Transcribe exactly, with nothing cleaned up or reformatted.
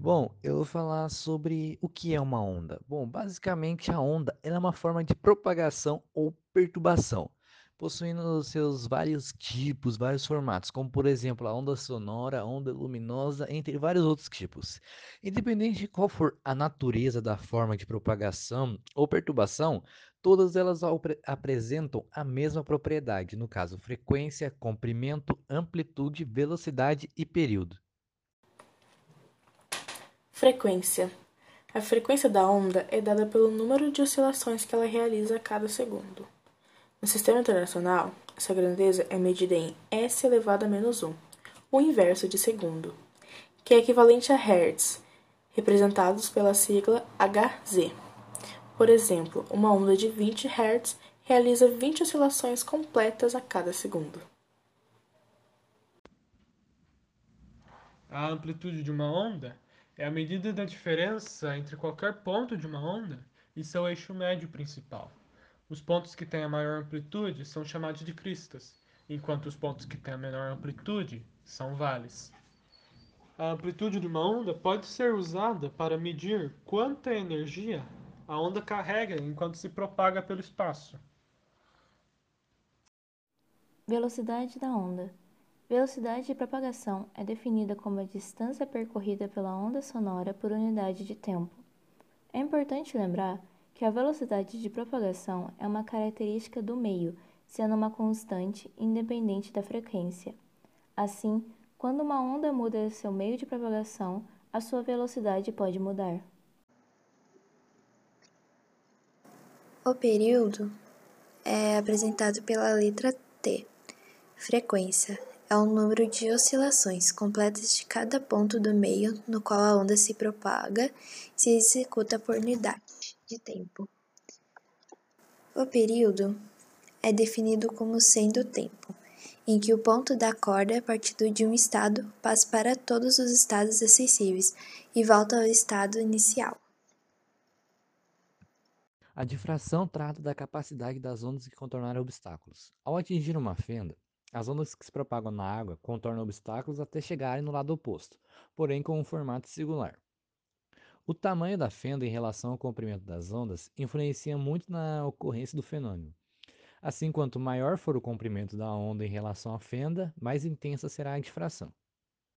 Bom, eu vou falar sobre o que é uma onda. Bom, basicamente a onda ela é uma forma de propagação ou perturbação, possuindo seus vários tipos, vários formatos, como por exemplo a onda sonora, a onda luminosa, entre vários outros tipos. Independente de qual for a natureza da forma de propagação ou perturbação, todas elas apre- apresentam a mesma propriedade, no caso frequência, comprimento, amplitude, velocidade e período. Frequência. A frequência da onda é dada pelo número de oscilações que ela realiza a cada segundo. No sistema internacional, essa grandeza é medida em S elevado a menos um, o inverso de segundo, que é equivalente a hertz, representados pela sigla Hz. Por exemplo, uma onda de vinte hertz realiza vinte oscilações completas a cada segundo. A amplitude de uma onda é a medida da diferença entre qualquer ponto de uma onda e seu eixo médio principal. Os pontos que têm a maior amplitude são chamados de cristas, enquanto os pontos que têm a menor amplitude são vales. A amplitude de uma onda pode ser usada para medir quanta energia a onda carrega enquanto se propaga pelo espaço. Velocidade da onda. Velocidade de propagação é definida como a distância percorrida pela onda sonora por unidade de tempo. É importante lembrar que a velocidade de propagação é uma característica do meio, sendo uma constante independente da frequência. Assim, quando uma onda muda seu meio de propagação, a sua velocidade pode mudar. O período é apresentado pela letra T. Frequência é o número de oscilações completas de cada ponto do meio no qual a onda se propaga e se executa por unidade de tempo. O período é definido como sendo o tempo em que o ponto da corda é partido de um estado, passa para todos os estados acessíveis e volta ao estado inicial. A difração trata da capacidade das ondas de contornar obstáculos. Ao atingir uma fenda, as ondas que se propagam na água contornam obstáculos até chegarem no lado oposto, porém com um formato singular. O tamanho da fenda em relação ao comprimento das ondas influencia muito na ocorrência do fenômeno. Assim, quanto maior for o comprimento da onda em relação à fenda, mais intensa será a difração.